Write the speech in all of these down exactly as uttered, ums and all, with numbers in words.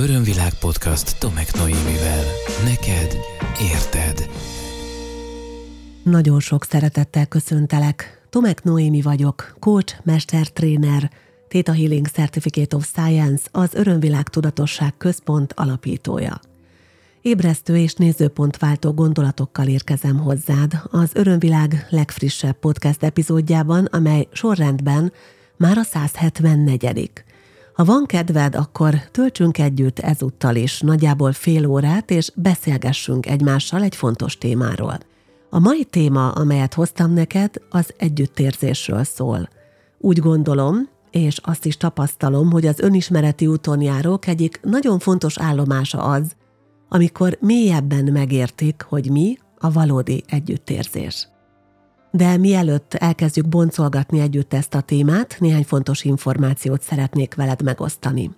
Örömvilág Podcast Tomek Noémivel. Neked érted. Nagyon sok szeretettel köszöntelek. Tomek Noémi vagyok, coach, mestertréner, Theta Healing Certificate of Science, az Örömvilág Tudatosság Központ alapítója. Ébresztő és nézőpontváltó gondolatokkal érkezem hozzád az Örömvilág legfrissebb podcast epizódjában, amely sorrendben már a száz hetvennegyedik. Ha van kedved, akkor töltsünk együtt ezúttal is nagyjából fél órát, és beszélgessünk egymással egy fontos témáról. A mai téma, amelyet hoztam neked, az együttérzésről szól. Úgy gondolom, és azt is tapasztalom, hogy az önismereti úton járók egyik nagyon fontos állomása az, amikor mélyebben megértik, hogy mi a valódi együttérzés. De mielőtt elkezdjük boncolgatni együtt ezt a témát, néhány fontos információt szeretnék veled megosztani.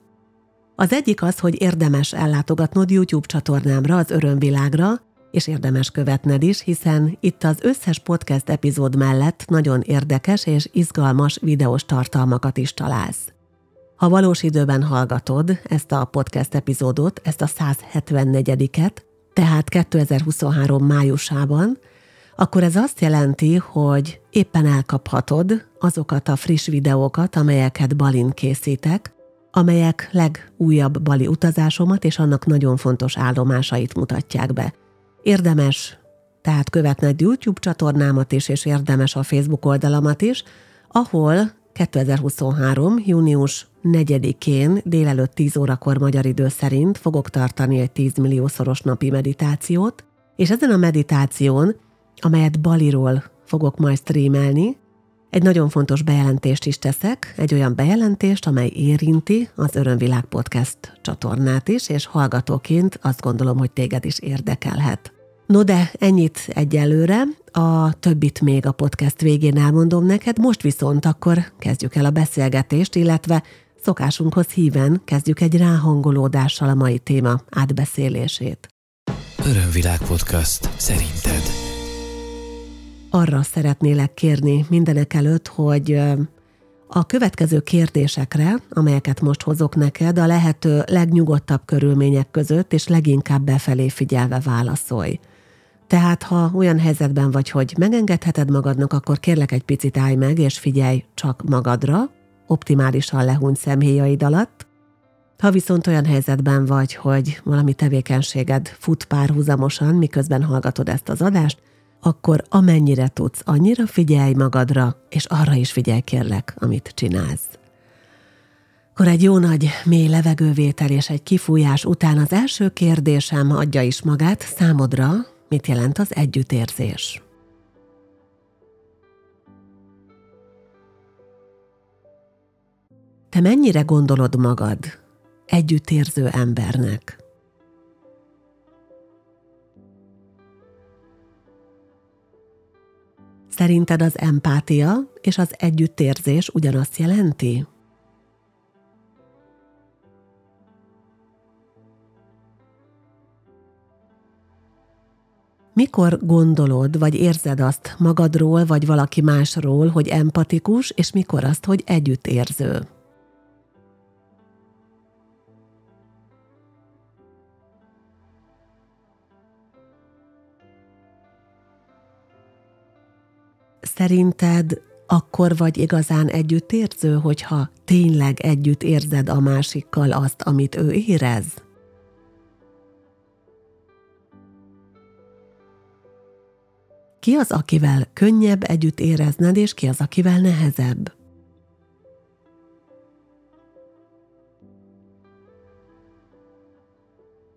Az egyik az, hogy érdemes ellátogatnod YouTube csatornámra, az Örömvilágra, és érdemes követned is, hiszen itt az összes podcast epizód mellett nagyon érdekes és izgalmas videós tartalmakat is találsz. Ha valós időben hallgatod ezt a podcast epizódot, ezt a száz hetvennegyediket, tehát kétezer-huszonhárom májusában, akkor ez azt jelenti, hogy éppen elkaphatod azokat a friss videókat, amelyeket Balin készítek, amelyek legújabb Bali utazásomat és annak nagyon fontos állomásait mutatják be. Érdemes tehát követned YouTube csatornámat is, és érdemes a Facebook oldalamat is, ahol kétezer-huszonhárom. június negyedikén délelőtt tíz órakor magyar idő szerint fogok tartani egy tíz milliószoros napi meditációt, és ezen a meditáción, amelyet Baliról fogok majd streamelni, egy nagyon fontos bejelentést is teszek, egy olyan bejelentést, amely érinti az Örömvilág Podcast csatornát is, és hallgatóként azt gondolom, hogy téged is érdekelhet. No de ennyit egyelőre, a többit még a podcast végén elmondom neked, most viszont akkor kezdjük el a beszélgetést, illetve szokásunkhoz híven kezdjük egy ráhangolódással a mai téma átbeszélését. Örömvilág Podcast. Szerinted? Arra szeretnélek kérni mindenek előtt, hogy a következő kérdésekre, amelyeket most hozok neked, a lehető legnyugodtabb körülmények között és leginkább befelé figyelve válaszolj. Tehát, ha olyan helyzetben vagy, hogy megengedheted magadnak, akkor kérlek egy picit állj meg, és figyelj csak magadra, optimálisan lehúny szemhéjaid alatt. Ha viszont olyan helyzetben vagy, hogy valami tevékenységed fut párhuzamosan, miközben hallgatod ezt az adást, akkor amennyire tudsz, annyira figyelj magadra, és arra is figyelj kérlek, amit csinálsz. Akkor egy jó nagy, mély levegővétel és egy kifújás után az első kérdésem adja is magát számodra, mit jelent az együttérzés. Te mennyire gondolod magad együttérző embernek? Szerinted az empátia és az együttérzés ugyanazt jelenti? Mikor gondolod, vagy érzed azt magadról, vagy valaki másról, hogy empatikus, és mikor azt, hogy együttérző? Szerinted akkor vagy igazán együttérző, hogyha tényleg együtt érzed a másikkal azt, amit ő érez? Ki az, akivel könnyebb együtt érezned, és ki az, akivel nehezebb?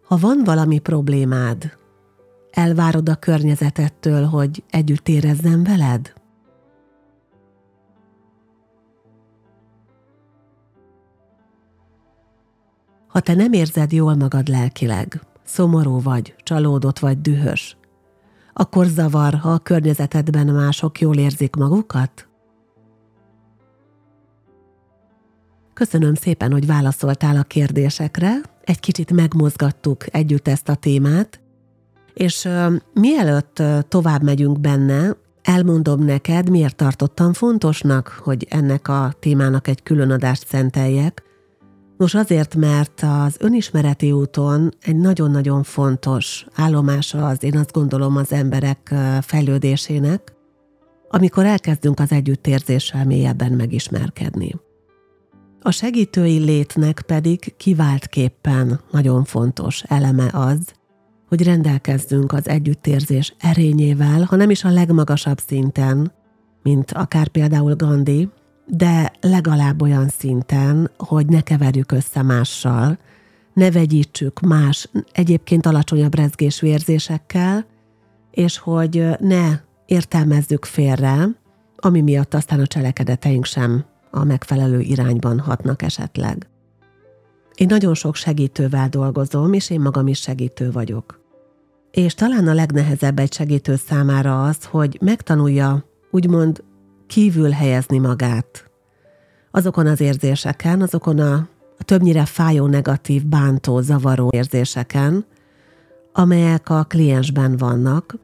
Ha van valami problémád, elvárod a környezetedtől, hogy együtt érezzen veled? Ha te nem érzed jól magad lelkileg, szomorú vagy, csalódott vagy dühös, akkor zavar, ha a környezetedben mások jól érzik magukat? Köszönöm szépen, hogy válaszoltál a kérdésekre, egy kicsit megmozgattuk együtt ezt a témát, és uh, mielőtt uh, tovább megyünk benne, elmondom neked, miért tartottam fontosnak, hogy ennek a témának egy külön adást szenteljek, Nos, azért, mert az önismereti úton egy nagyon-nagyon fontos állomása az, én azt gondolom, az emberek fejlődésének, amikor elkezdünk az együttérzéssel mélyebben megismerkedni. A segítői létnek pedig kiváltképpen nagyon fontos eleme az, hogy rendelkezzünk az együttérzés erényével, ha nem is a legmagasabb szinten, mint akár például Gandhi, de legalább olyan szinten, hogy ne keverjük össze mással, ne vegyítsük más, egyébként alacsonyabb rezgésű érzésekkel, és hogy ne értelmezzük félre, ami miatt aztán a cselekedeteink sem a megfelelő irányban hatnak esetleg. Én nagyon sok segítővel dolgozom, és én magam is segítő vagyok. És talán a legnehezebb egy segítő számára az, hogy megtanulja, úgymond, kívül helyezni magát. Azokon az érzéseken, azokon a, a többnyire fájó, negatív, bántó, zavaró érzéseken, amelyek a kliensben vannak,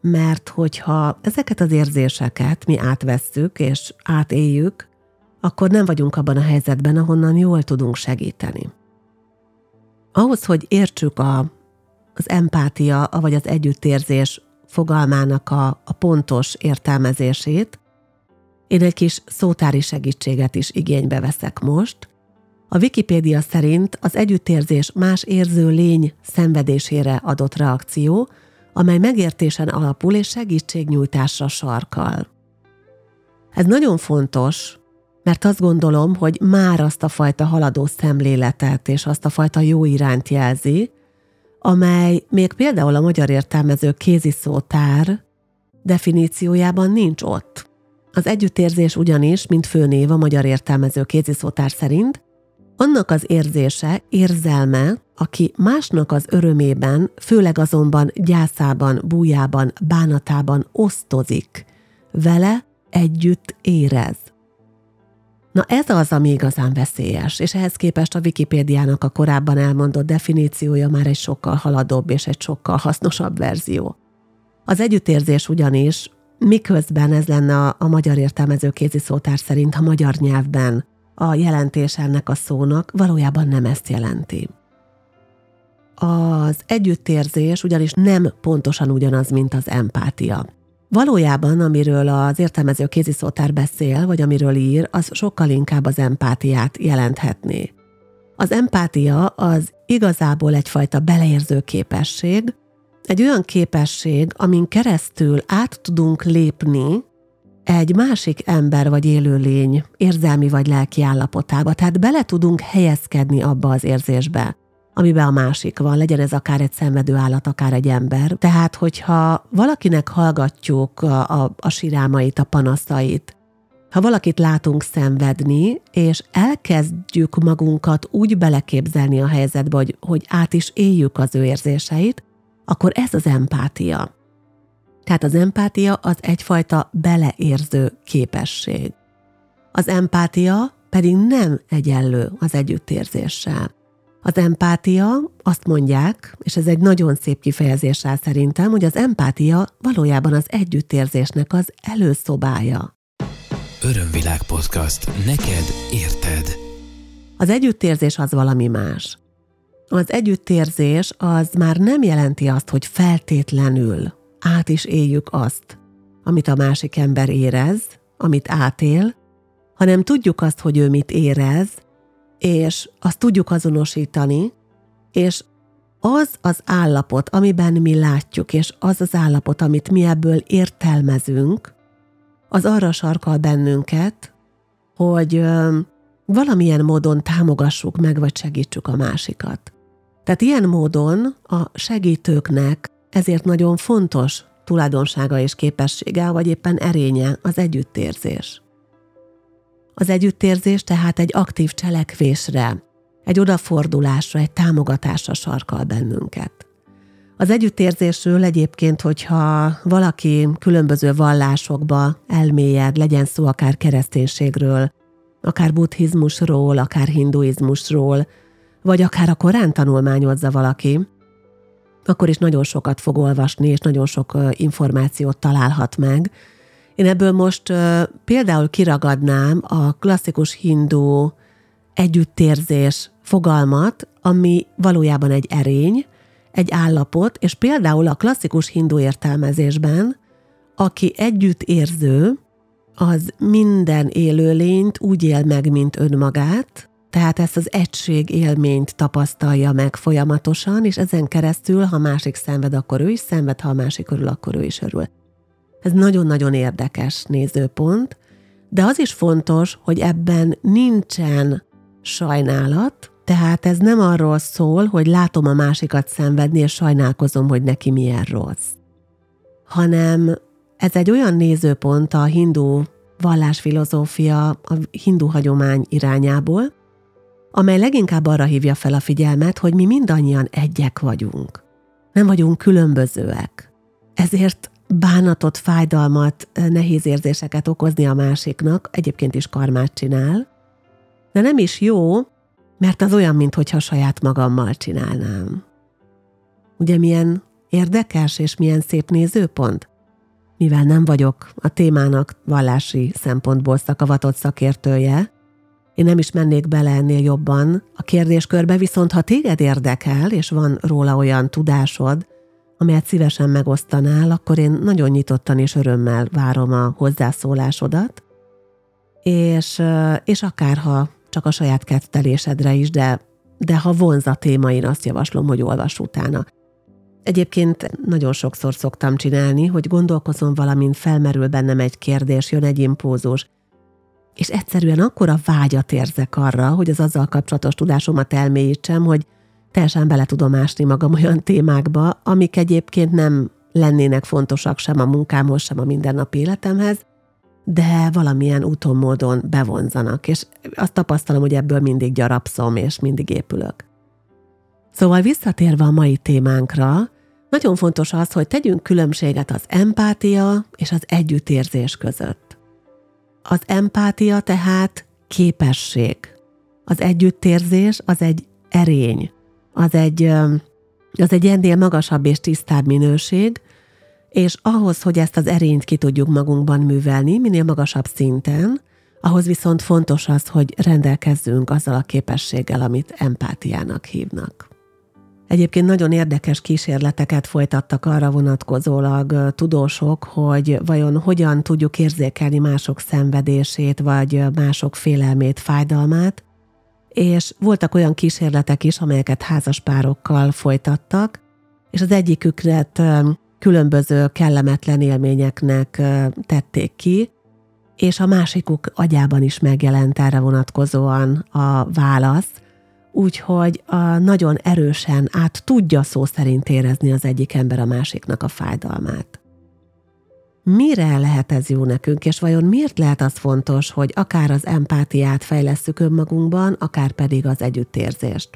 mert hogyha ezeket az érzéseket mi átvesszük és átéljük, akkor nem vagyunk abban a helyzetben, ahonnan jól tudunk segíteni. Ahhoz, hogy értsük a, az empátia, vagy az együttérzés fogalmának a, a pontos értelmezését, én egy kis szótári segítséget is igénybe veszek most. A Wikipédia szerint az együttérzés más érző lény szenvedésére adott reakció, amely megértésen alapul és segítségnyújtásra sarkal. Ez nagyon fontos, mert azt gondolom, hogy már azt a fajta haladó szemléletet és azt a fajta jó irányt jelzi, amely még például a magyar értelmező kéziszótár definíciójában nincs ott. Az együttérzés ugyanis, mint főnév a magyar értelmező kéziszótár szerint, annak az érzése, érzelme, aki másnak az örömében, főleg azonban gyászában, bújában, bánatában osztozik, vele együtt érez. Na ez az, ami igazán veszélyes, és ehhez képest a Wikipédiának a korábban elmondott definíciója már egy sokkal haladóbb és egy sokkal hasznosabb verzió. Az együttérzés ugyanis, miközben ez lenne a, a magyar értelmező kéziszótár szerint a magyar nyelvben a jelentés ennek a szónak, valójában nem ezt jelenti. Az együttérzés ugyanis nem pontosan ugyanaz, mint az empátia. Valójában, amiről az értelmező kéziszótár beszél, vagy amiről ír, az sokkal inkább az empátiát jelenthetné. Az empátia az igazából egyfajta beleérző képesség, egy olyan képesség, amin keresztül át tudunk lépni egy másik ember vagy élőlény érzelmi vagy lelki állapotába, tehát bele tudunk helyezkedni abba az érzésbe, amiben a másik van, legyen ez akár egy szenvedő állat, akár egy ember. Tehát, hogyha valakinek hallgatjuk a, a, a sirámait, a panaszait, ha valakit látunk szenvedni, és elkezdjük magunkat úgy beleképzelni a helyzetbe, hogy, hogy át is éljük az ő érzéseit, akkor ez az empátia. Tehát az empátia az egyfajta beleérző képesség. Az empátia pedig nem egyenlő az együttérzéssel. Az empátia, azt mondják, és ez egy nagyon szép kifejezéssel szerintem, hogy az empátia valójában az együttérzésnek az előszobája. Örömvilág Podcast. Neked érted. Az együttérzés az valami más. Az együttérzés az már nem jelenti azt, hogy feltétlenül át is éljük azt, amit a másik ember érez, amit átél, hanem tudjuk azt, hogy ő mit érez, és azt tudjuk azonosítani, és az az állapot, amiben mi látjuk, és az az állapot, amit mi ebből értelmezünk, az arra sarkal bennünket, hogy ö, valamilyen módon támogassuk meg, vagy segítsük a másikat. Tehát ilyen módon a segítőknek ezért nagyon fontos tulajdonsága és képessége, vagy éppen erénye az együttérzés. Az együttérzés tehát egy aktív cselekvésre, egy odafordulásra, egy támogatásra sarkal bennünket. Az együttérzésről egyébként, hogyha valaki különböző vallásokba elmélyed, legyen szó akár kereszténységről, akár buddhizmusról, akár hinduizmusról, vagy akár a Korán tanulmányozza valaki, akkor is nagyon sokat fog olvasni, és nagyon sok információt találhat meg. Én ebből most például kiragadnám a klasszikus hindu együttérzés fogalmat, ami valójában egy erény, egy állapot, és például a klasszikus hindu értelmezésben, aki együttérző, az minden élőlényt úgy él meg, mint önmagát, tehát ezt az egység élményt tapasztalja meg folyamatosan, és ezen keresztül, ha másik szenved, akkor ő is szenved, ha a másik örül, akkor ő is örül. Ez nagyon-nagyon érdekes nézőpont, de az is fontos, hogy ebben nincsen sajnálat, tehát ez nem arról szól, hogy látom a másikat szenvedni, és sajnálkozom, hogy neki milyen rossz, hanem ez egy olyan nézőpont a hindu vallásfilozófia, a hindu hagyomány irányából, amely leginkább arra hívja fel a figyelmet, hogy mi mindannyian egyek vagyunk. Nem vagyunk különbözőek. Ezért bánatot, fájdalmat, nehéz érzéseket okozni a másiknak, egyébként is karmát csinál, de nem is jó, mert az olyan, minthogyha saját magammal csinálnám. Ugye milyen érdekes és milyen szép nézőpont? Mivel nem vagyok a témának vallási szempontból szakavatott szakértője, én nem is mennék bele ennél jobban a kérdéskörbe, viszont ha téged érdekel, és van róla olyan tudásod, amelyet szívesen megosztanál, akkor én nagyon nyitottan és örömmel várom a hozzászólásodat, és, és akárha csak a saját kettelésedre is, de, de ha vonz a téma, én azt javaslom, hogy olvass utána. Egyébként nagyon sokszor szoktam csinálni, hogy gondolkozom valamin, felmerül bennem egy kérdés, jön egy impulzus, és egyszerűen akkora vágyat érzek arra, hogy az azzal kapcsolatos tudásomat elmélyítsem, hogy teljesen bele tudom ásni magam olyan témákba, amik egyébként nem lennének fontosak sem a munkámhoz, sem a mindennapi életemhez, de valamilyen úton, módon bevonzanak, és azt tapasztalom, hogy ebből mindig gyarapszom, és mindig épülök. Szóval visszatérve a mai témánkra, nagyon fontos az, hogy tegyünk különbséget az empátia és az együttérzés között. Az empátia tehát képesség. Az együttérzés az egy erény. Az egy, az egy ennél magasabb és tisztább minőség, és ahhoz, hogy ezt az erényt ki tudjuk magunkban művelni, minél magasabb szinten, ahhoz viszont fontos az, hogy rendelkezzünk azzal a képességgel, amit empátiának hívnak. Egyébként nagyon érdekes kísérleteket folytattak arra vonatkozólag tudósok, hogy vajon hogyan tudjuk érzékelni mások szenvedését, vagy mások félelmét, fájdalmát, és voltak olyan kísérletek is, amelyeket házaspárokkal folytattak, és az egyiküket különböző kellemetlen élményeknek tették ki, és a másikuk agyában is megjelent erre vonatkozóan a válasz, úgyhogy nagyon erősen át tudja szó szerint érezni az egyik ember a másiknak a fájdalmát. Mire lehet ez jó nekünk, és vajon miért lehet az fontos, hogy akár az empátiát fejlesszük önmagunkban, akár pedig az együttérzést?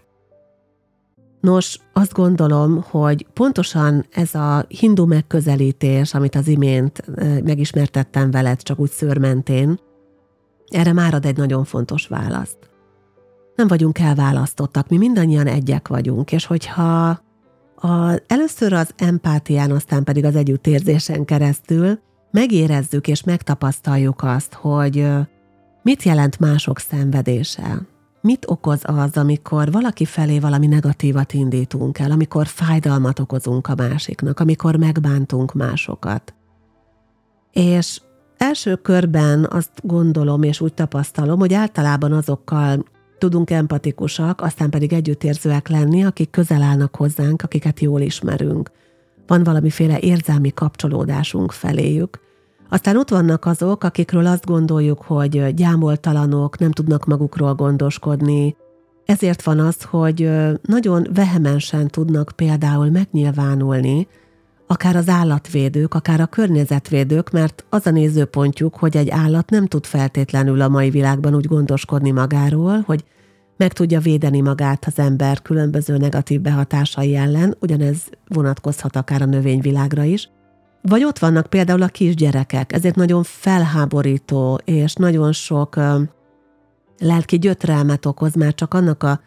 Nos, azt gondolom, hogy pontosan ez a hindu megközelítés, amit az imént megismertettem veled csak úgy szőrmentén, erre már ad egy nagyon fontos választ. Nem vagyunk elválasztottak, mi mindannyian egyek vagyunk, és hogyha A, először az empátián, aztán pedig az együttérzésen keresztül megérezzük és megtapasztaljuk azt, hogy mit jelent mások szenvedése, mit okoz az, amikor valaki felé valami negatívat indítunk el, amikor fájdalmat okozunk a másiknak, amikor megbántunk másokat. És első körben azt gondolom és úgy tapasztalom, hogy általában azokkal tudunk empatikusak, aztán pedig együttérzőek lenni, akik közel állnak hozzánk, akiket jól ismerünk. Van valamiféle érzelmi kapcsolódásunk feléjük. Aztán ott vannak azok, akikről azt gondoljuk, hogy gyámoltalanok, nem tudnak magukról gondoskodni. Ezért van az, hogy nagyon vehemensen tudnak például megnyilvánulni, akár az állatvédők, akár a környezetvédők, mert az a nézőpontjuk, hogy egy állat nem tud feltétlenül a mai világban úgy gondoskodni magáról, hogy meg tudja védeni magát az ember különböző negatív behatásai ellen, ugyanez vonatkozhat akár a növényvilágra is. Vagy ott vannak például a kisgyerekek, ezért nagyon felháborító, és nagyon sok lelki gyötrelmet okoz már csak annak a,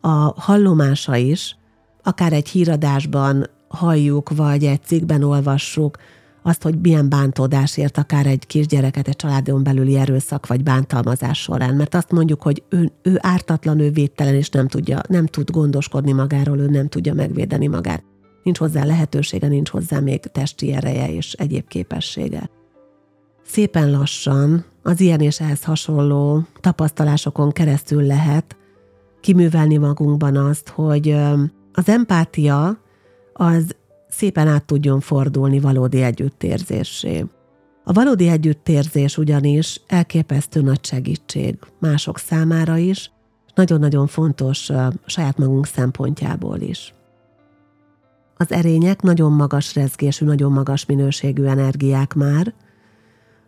a hallomása is, akár egy híradásban halljuk, vagy egy cikkben olvassuk azt, hogy milyen bántódásért akár egy kisgyereket egy családon belüli erőszak vagy bántalmazás során, mert azt mondjuk, hogy ő, ő ártatlan, ő védtelen, és nem tudja, nem tud gondoskodni magáról, ő nem tudja megvédeni magát. Nincs hozzá lehetősége, nincs hozzá még testi ereje és egyéb képessége. Szépen lassan az ilyen és ehhez hasonló tapasztalásokon keresztül lehet kiművelni magunkban azt, hogy az empátia az szépen át tudjon fordulni valódi együttérzéssé. A valódi együttérzés ugyanis elképesztő nagy segítség mások számára is, nagyon-nagyon fontos saját magunk szempontjából is. Az erények nagyon magas rezgésű, nagyon magas minőségű energiák már.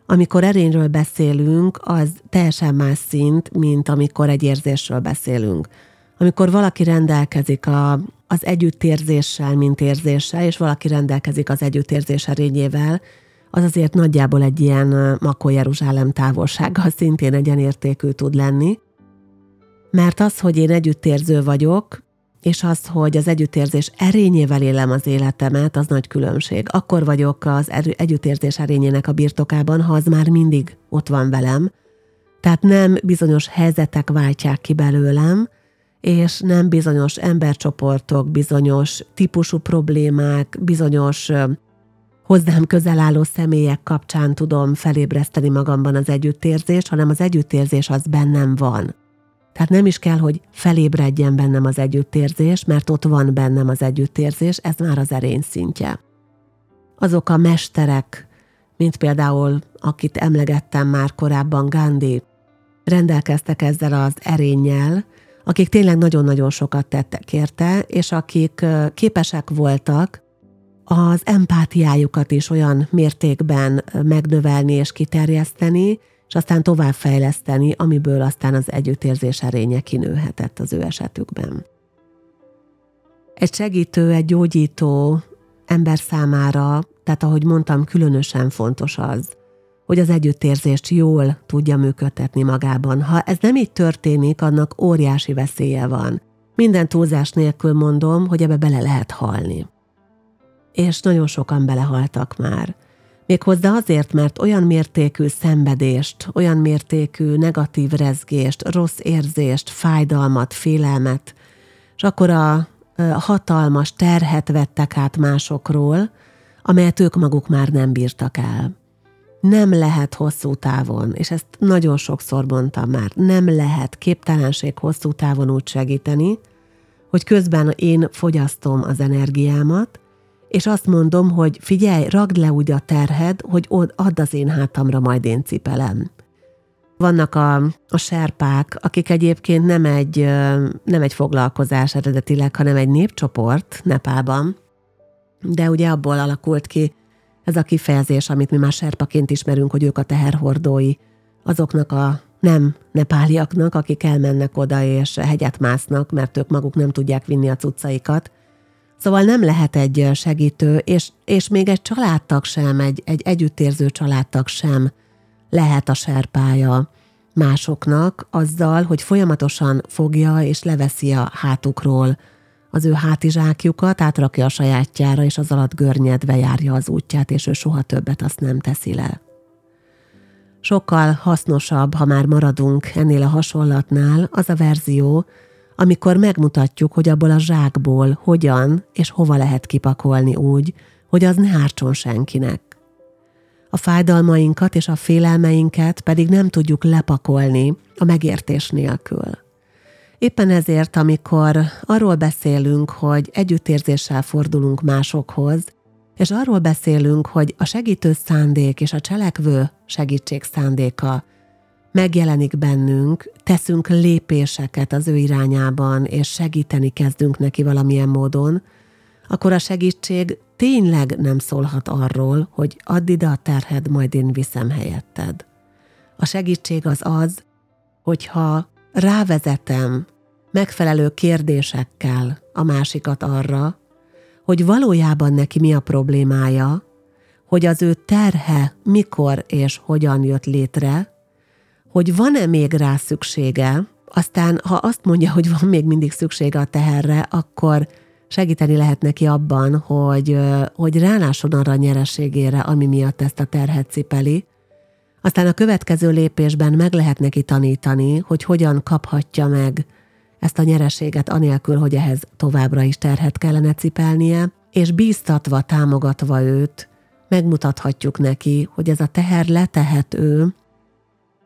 Amikor erényről beszélünk, az teljesen más szint, mint amikor egy érzésről beszélünk. Amikor valaki rendelkezik a, az együttérzéssel, mint érzéssel, és valaki rendelkezik az együttérzés erényével, az azért nagyjából egy ilyen Makó-Jeruzsálem távolsággal szintén egyenértékű tud lenni. Mert az, hogy én együttérző vagyok, és az, hogy az együttérzés erényével élem az életemet, az nagy különbség. Akkor vagyok az erő, együttérzés erényének a birtokában, ha az már mindig ott van velem. Tehát nem bizonyos helyzetek váltják ki belőlem, és nem bizonyos embercsoportok, bizonyos típusú problémák, bizonyos hozzám közel álló személyek kapcsán tudom felébreszteni magamban az együttérzést, hanem az együttérzés az bennem van. Tehát nem is kell, hogy felébredjen bennem az együttérzés, mert ott van bennem az együttérzés, ez már az erény szintje. Azok a mesterek, mint például, akit emlegettem már korábban, Gandhi, rendelkeztek ezzel az erénnyel, akik tényleg nagyon-nagyon sokat tettek érte, és akik képesek voltak az empátiájukat is olyan mértékben megnövelni és kiterjeszteni, és aztán továbbfejleszteni, amiből aztán az együttérzés erénye kinőhetett az ő esetükben. Egy segítő, egy gyógyító ember számára, tehát ahogy mondtam, különösen fontos az, hogy az együttérzést jól tudja működtetni magában. Ha ez nem így történik, annak óriási veszélye van. Minden túlzás nélkül mondom, hogy ebbe bele lehet halni. És nagyon sokan belehaltak már. Méghozzá azért, mert olyan mértékű szenvedést, olyan mértékű negatív rezgést, rossz érzést, fájdalmat, félelmet, és akkora hatalmas terhet vettek át másokról, amelyet ők maguk már nem bírtak el. Nem lehet hosszú távon, és ezt nagyon sokszor mondtam már, nem lehet képtelenség hosszú távon úgy segíteni, hogy közben én fogyasztom az energiámat, és azt mondom, hogy figyelj, ragd le úgy a terhed, hogy add az én hátamra, majd én cipelem. Vannak a, a serpák, akik egyébként nem egy, nem egy foglalkozás eredetileg, hanem egy népcsoport Nepálban, de ugye abból alakult ki ez a kifejezés, amit mi már serpaként ismerünk, hogy ők a teherhordói, azoknak a nem nepáliaknak, akik elmennek oda és hegyet másznak, mert ők maguk nem tudják vinni a cuccaikat. Szóval nem lehet egy segítő, és, és még egy családtag sem, egy, egy együttérző családtag sem lehet a serpája másoknak azzal, hogy folyamatosan fogja és leveszi a hátukról az ő hátizsákjukat, átrakja a sajátjára, és az alatt görnyedve járja az útját, és ő soha többet azt nem teszi le. Sokkal hasznosabb, ha már maradunk ennél a hasonlatnál, az a verzió, amikor megmutatjuk, hogy abból a zsákból hogyan és hova lehet kipakolni úgy, hogy az ne ártson senkinek. A fájdalmainkat és a félelmeinket pedig nem tudjuk lepakolni a megértés nélkül. Éppen ezért, amikor arról beszélünk, hogy együttérzéssel fordulunk másokhoz, és arról beszélünk, hogy a segítő szándék és a cselekvő segítség szándéka megjelenik bennünk, teszünk lépéseket az ő irányában, és segíteni kezdünk neki valamilyen módon, akkor a segítség tényleg nem szólhat arról, hogy add ide a terhed, majd én viszem helyetted. A segítség az az, hogyha rávezetem megfelelő kérdésekkel a másikat arra, hogy valójában neki mi a problémája, hogy az ő terhe mikor és hogyan jött létre, hogy van-e még rá szüksége, aztán ha azt mondja, hogy van még mindig szüksége a teherre, akkor segíteni lehet neki abban, hogy, hogy rálásson arra a nyereségére, ami miatt ezt a terhet cipeli. Aztán a következő lépésben meg lehet neki tanítani, hogy hogyan kaphatja meg ezt a nyereséget, anélkül, hogy ehhez továbbra is terhet kellene cipelnie, és bíztatva, támogatva őt, megmutathatjuk neki, hogy ez a teher letehető,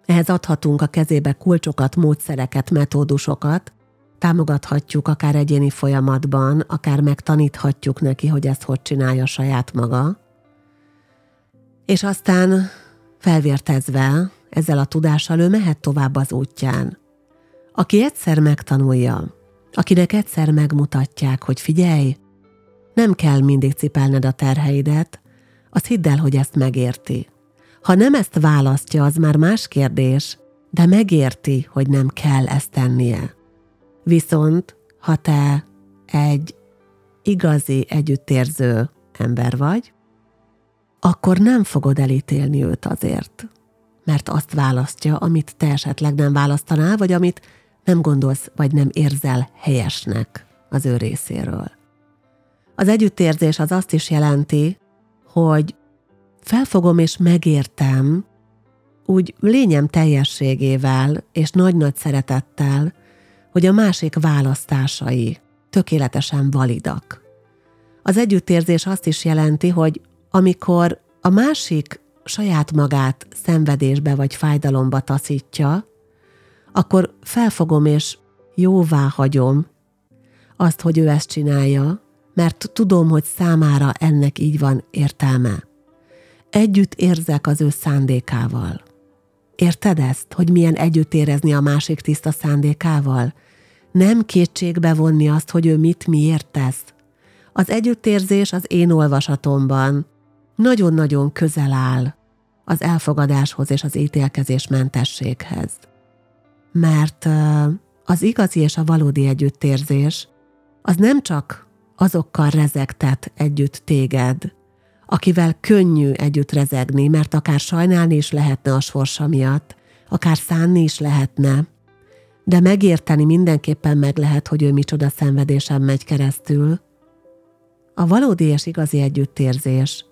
ehhez adhatunk a kezébe kulcsokat, módszereket, metódusokat, támogathatjuk akár egyéni folyamatban, akár megtaníthatjuk neki, hogy ezt hogy csinálja saját maga. És aztán felvértezve, ezzel a tudással ő mehet tovább az útján. Aki egyszer megtanulja, akinek egyszer megmutatják, hogy figyelj, nem kell mindig cipelned a terheidet, az hidd el, hogy ezt megérti. Ha nem ezt választja, az már más kérdés, de megérti, hogy nem kell ezt tennie. Viszont, ha te egy igazi együttérző ember vagy, akkor nem fogod elítélni őt azért, mert azt választja, amit te esetleg nem választanál, vagy amit nem gondolsz, vagy nem érzel helyesnek az ő részéről. Az együttérzés az azt is jelenti, hogy felfogom és megértem úgy lényem teljességével és nagy-nagy szeretettel, hogy a másik választásai tökéletesen validak. Az együttérzés azt is jelenti, hogy amikor a másik saját magát szenvedésbe vagy fájdalomba taszítja, akkor felfogom és jóvá hagyom azt, hogy ő ezt csinálja, mert tudom, hogy számára ennek így van értelme. Együtt érzek az ő szándékával. Érted ezt, hogy milyen együtt érezni a másik tiszta szándékával? Nem kétségbe vonni azt, hogy ő mit miért tesz. Az együttérzés az én olvasatomban nagyon-nagyon közel áll az elfogadáshoz és az ítélkezésmentességhez. Mert az igazi és a valódi együttérzés az nem csak azokkal rezegtet együtt téged, akivel könnyű együtt rezegni, mert akár sajnálni is lehetne a sorsa miatt, akár szánni is lehetne, de megérteni mindenképpen meg lehet, hogy ő micsoda szenvedésen megy keresztül. A valódi és igazi együttérzés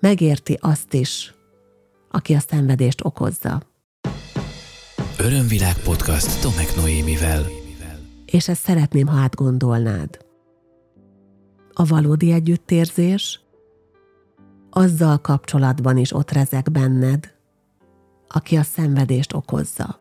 megérti azt is, aki a szenvedést okozza. Örömvilág Podcast Tomek Noémivel. És ezt szeretném, ha átgondolnád. A valódi együttérzés azzal kapcsolatban is ott rezeg benned, aki a szenvedést okozza.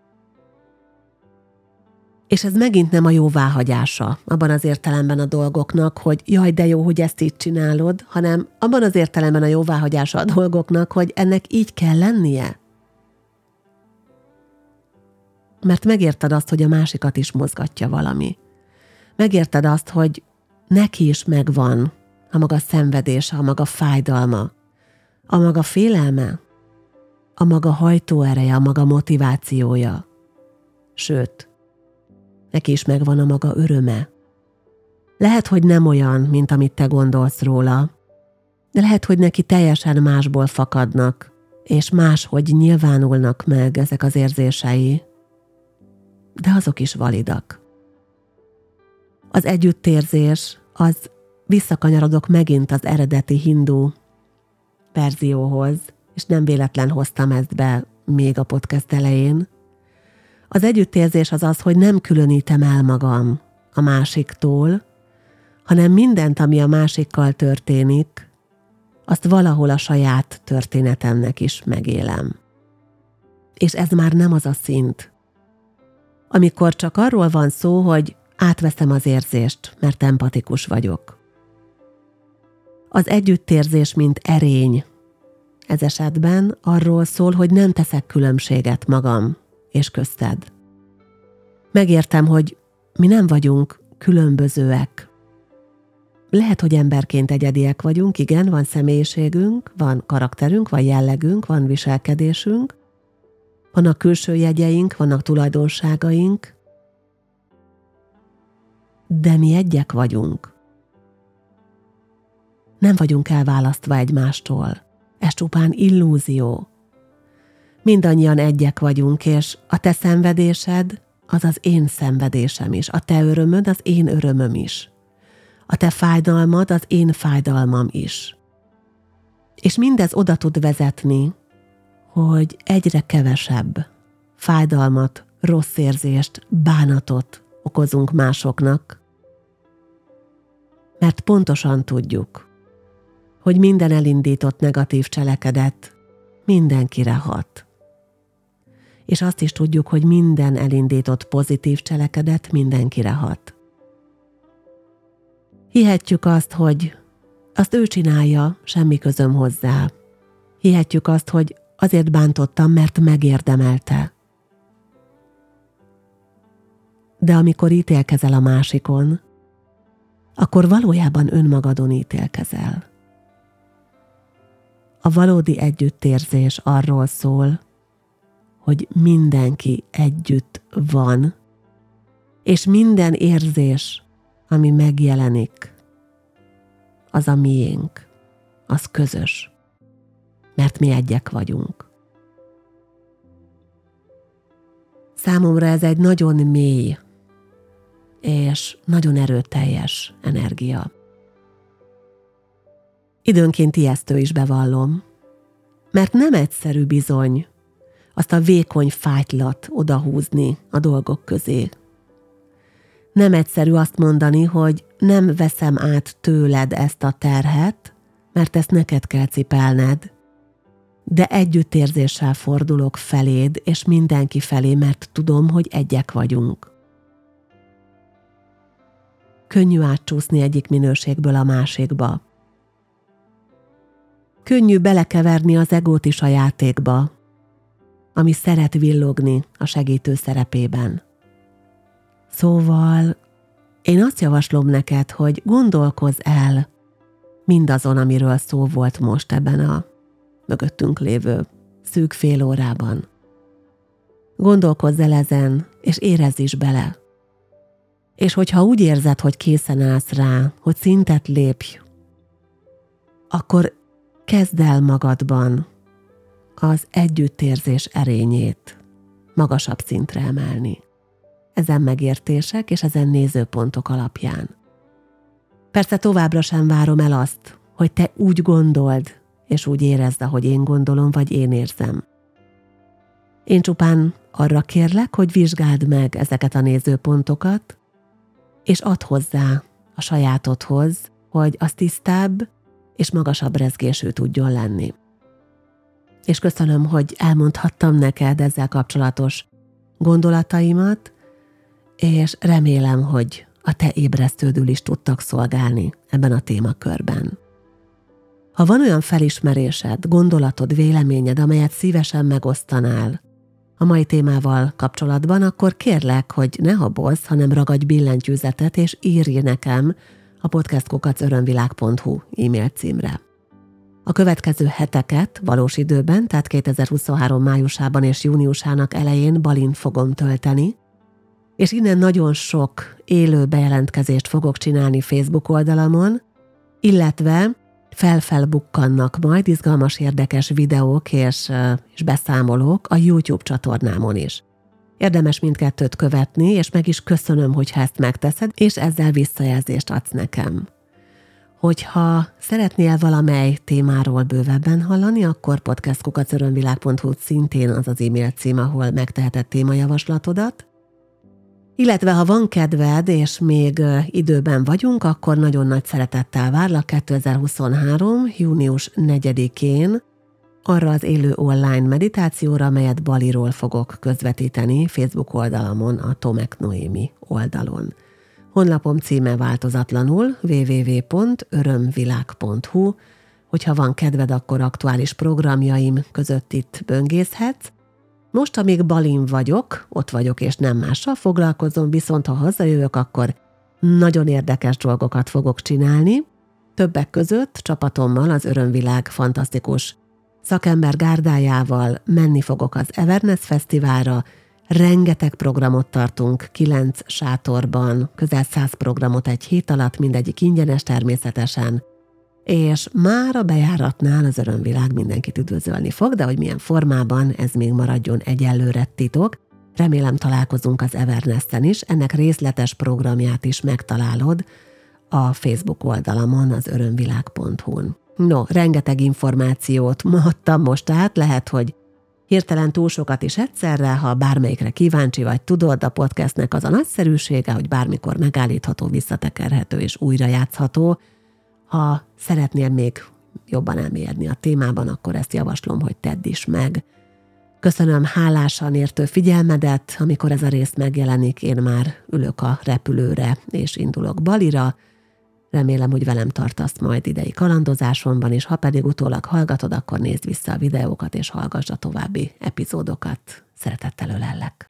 És ez megint nem a jóváhagyása abban az értelemben a dolgoknak, hogy jaj, de jó, hogy ezt így csinálod, hanem abban az értelemben a jóváhagyása a dolgoknak, hogy ennek így kell lennie. Mert megérted azt, hogy a másikat is mozgatja valami. Megérted azt, hogy neki is megvan a maga szenvedése, a maga fájdalma, a maga félelme, a maga hajtóereje, a maga motivációja. Sőt, neki is megvan a maga öröme. Lehet, hogy nem olyan, mint amit te gondolsz róla, de lehet, hogy neki teljesen másból fakadnak, és máshogy nyilvánulnak meg ezek az érzései, de azok is validak. Az együttérzés az, visszakanyarodok megint az eredeti hindú verzióhoz, és nem véletlen hoztam ezt be még a podcast elején. Az együttérzés az az, hogy nem különítem el magam a másiktól, hanem mindent, ami a másikkal történik, azt valahol a saját történetemnek is megélem. És ez már nem az a szint. Amikor csak arról van szó, hogy átveszem az érzést, mert empatikus vagyok. Az együttérzés, mint erény. Ez esetben arról szól, hogy nem teszek különbséget magam és közted. Megértem, hogy mi nem vagyunk különbözőek. Lehet, hogy emberként egyediek vagyunk, igen, van személyiségünk, van karakterünk, van jellegünk, van viselkedésünk, vannak külső jegyeink, vannak tulajdonságaink, de mi egyek vagyunk. Nem vagyunk elválasztva egymástól. Ez csupán illúzió. Mindannyian egyek vagyunk, és a te szenvedésed az az én szenvedésem is, a te örömöd az én örömöm is. a te fájdalmad az én fájdalmam is. És mindez oda tud vezetni, hogy egyre kevesebb fájdalmat, rossz érzést, bánatot okozunk másoknak, mert pontosan tudjuk, hogy minden elindított negatív cselekedet mindenkire hat. És azt is tudjuk, hogy minden elindított pozitív cselekedet mindenkire hat. Hihetjük azt, hogy azt ő csinálja, semmi közöm hozzá. Hihetjük azt, hogy azért bántottam, mert megérdemelte. De amikor ítélkezel a másikon, akkor valójában önmagadon ítélkezel. A valódi együttérzés arról szól, hogy mindenki együtt van, és minden érzés, ami megjelenik, az a miénk, az közös, mert mi egyek vagyunk. Számomra ez egy nagyon mély és nagyon erőteljes energia. Időnként ijesztő is, bevallom, mert nem egyszerű bizony azt a vékony fátylat odahúzni a dolgok közé. Nem egyszerű azt mondani, hogy nem veszem át tőled ezt a terhet, mert ezt neked kell cipelned, de együttérzéssel fordulok feléd és mindenki felé, mert tudom, hogy egyek vagyunk. Könnyű átcsúszni egyik minőségből a másikba. Könnyű belekeverni az egót is a játékba, ami szeret villogni a segítő szerepében. Szóval én azt javaslom neked, hogy gondolkozz el mindazon, amiről szó volt most ebben a mögöttünk lévő szűk fél órában. Gondolkozz el ezen, és érezz is bele. És hogyha úgy érzed, hogy készen állsz rá, hogy szintet lépj, akkor kezd el magadban az együttérzés erényét magasabb szintre emelni. Ezen megértések és ezen nézőpontok alapján. Persze továbbra sem várom el azt, hogy te úgy gondold, és úgy érezd, ahogy én gondolom, vagy én érzem. Én csupán arra kérlek, hogy vizsgáld meg ezeket a nézőpontokat, és add hozzá a sajátodhoz, hogy az tisztább és magasabb rezgésű tudjon lenni. És köszönöm, hogy elmondhattam neked ezzel kapcsolatos gondolataimat, és remélem, hogy a te ébresztődül is tudtak szolgálni ebben a témakörben. Ha van olyan felismerésed, gondolatod, véleményed, amelyet szívesen megosztanál a mai témával kapcsolatban, akkor kérlek, hogy ne habozz, hanem ragadj billentyűzetet, és írj nekem a podcast kukac örömvilág pont hu e-mail címre. A következő heteket valós időben, tehát kétezer-huszonhárom májusában és júniusának elején Balint fogom tölteni, és innen nagyon sok élő bejelentkezést fogok csinálni Facebook oldalamon, illetve felfelbukkannak majd izgalmas, érdekes videók és, és beszámolók a YouTube csatornámon is. Érdemes mindkettőt követni, és meg is köszönöm, hogyha ezt megteszed, és ezzel visszajelzést adsz nekem. Hogyha szeretnél valamely témáról bővebben hallani, akkor podcast kukac örömvilág pont hu szintén az az e-mail cím, ahol megteheted témajavaslatodat. Illetve ha van kedved, és még időben vagyunk, akkor nagyon nagy szeretettel várlak kétezer-huszonhárom. június negyedikén arra az élő online meditációra, amelyet Baliról fogok közvetíteni Facebook oldalamon, a Tomek Noémi oldalon. Honlapom címe változatlanul double-u double-u double-u pont örömvilág pont hu. Hogyha van kedved, akkor aktuális programjaim között itt böngészhetsz. Most, amíg Balin vagyok, ott vagyok és nem mással foglalkozom, viszont ha hazajövök, akkor nagyon érdekes dolgokat fogok csinálni. Többek között csapatommal, az Örömvilág fantasztikus szakember gárdájával menni fogok az Everness Fesztiválra. Rengeteg programot tartunk, kilenc sátorban, közel száz programot egy hét alatt, mindegyik ingyenes természetesen. És már a bejáratnál az Örömvilág mindenkit üdvözölni fog, de hogy milyen formában, ez még maradjon egyelőre titok. Remélem találkozunk az Evernessen is, ennek részletes programját is megtalálod a Facebook oldalamon, az örömvilág pont hu-n. No, rengeteg információt adtam most át, lehet, hogy hirtelen túl sokat is egyszerre, ha bármelyikre kíváncsi vagy, tudod, a podcastnek az a nagyszerűsége, hogy bármikor megállítható, visszatekerhető és újra játszható. Ha szeretnél még jobban elmélyedni a témában, akkor ezt javaslom, hogy tedd is meg. Köszönöm hálásan értő figyelmedet, amikor ez a rész megjelenik, én már ülök a repülőre és indulok Balira. Remélem, hogy velem tartasz majd idei kalandozásomban, és ha pedig utólag hallgatod, akkor nézd vissza a videókat, és hallgass a további epizódokat. Szeretettel ölellek!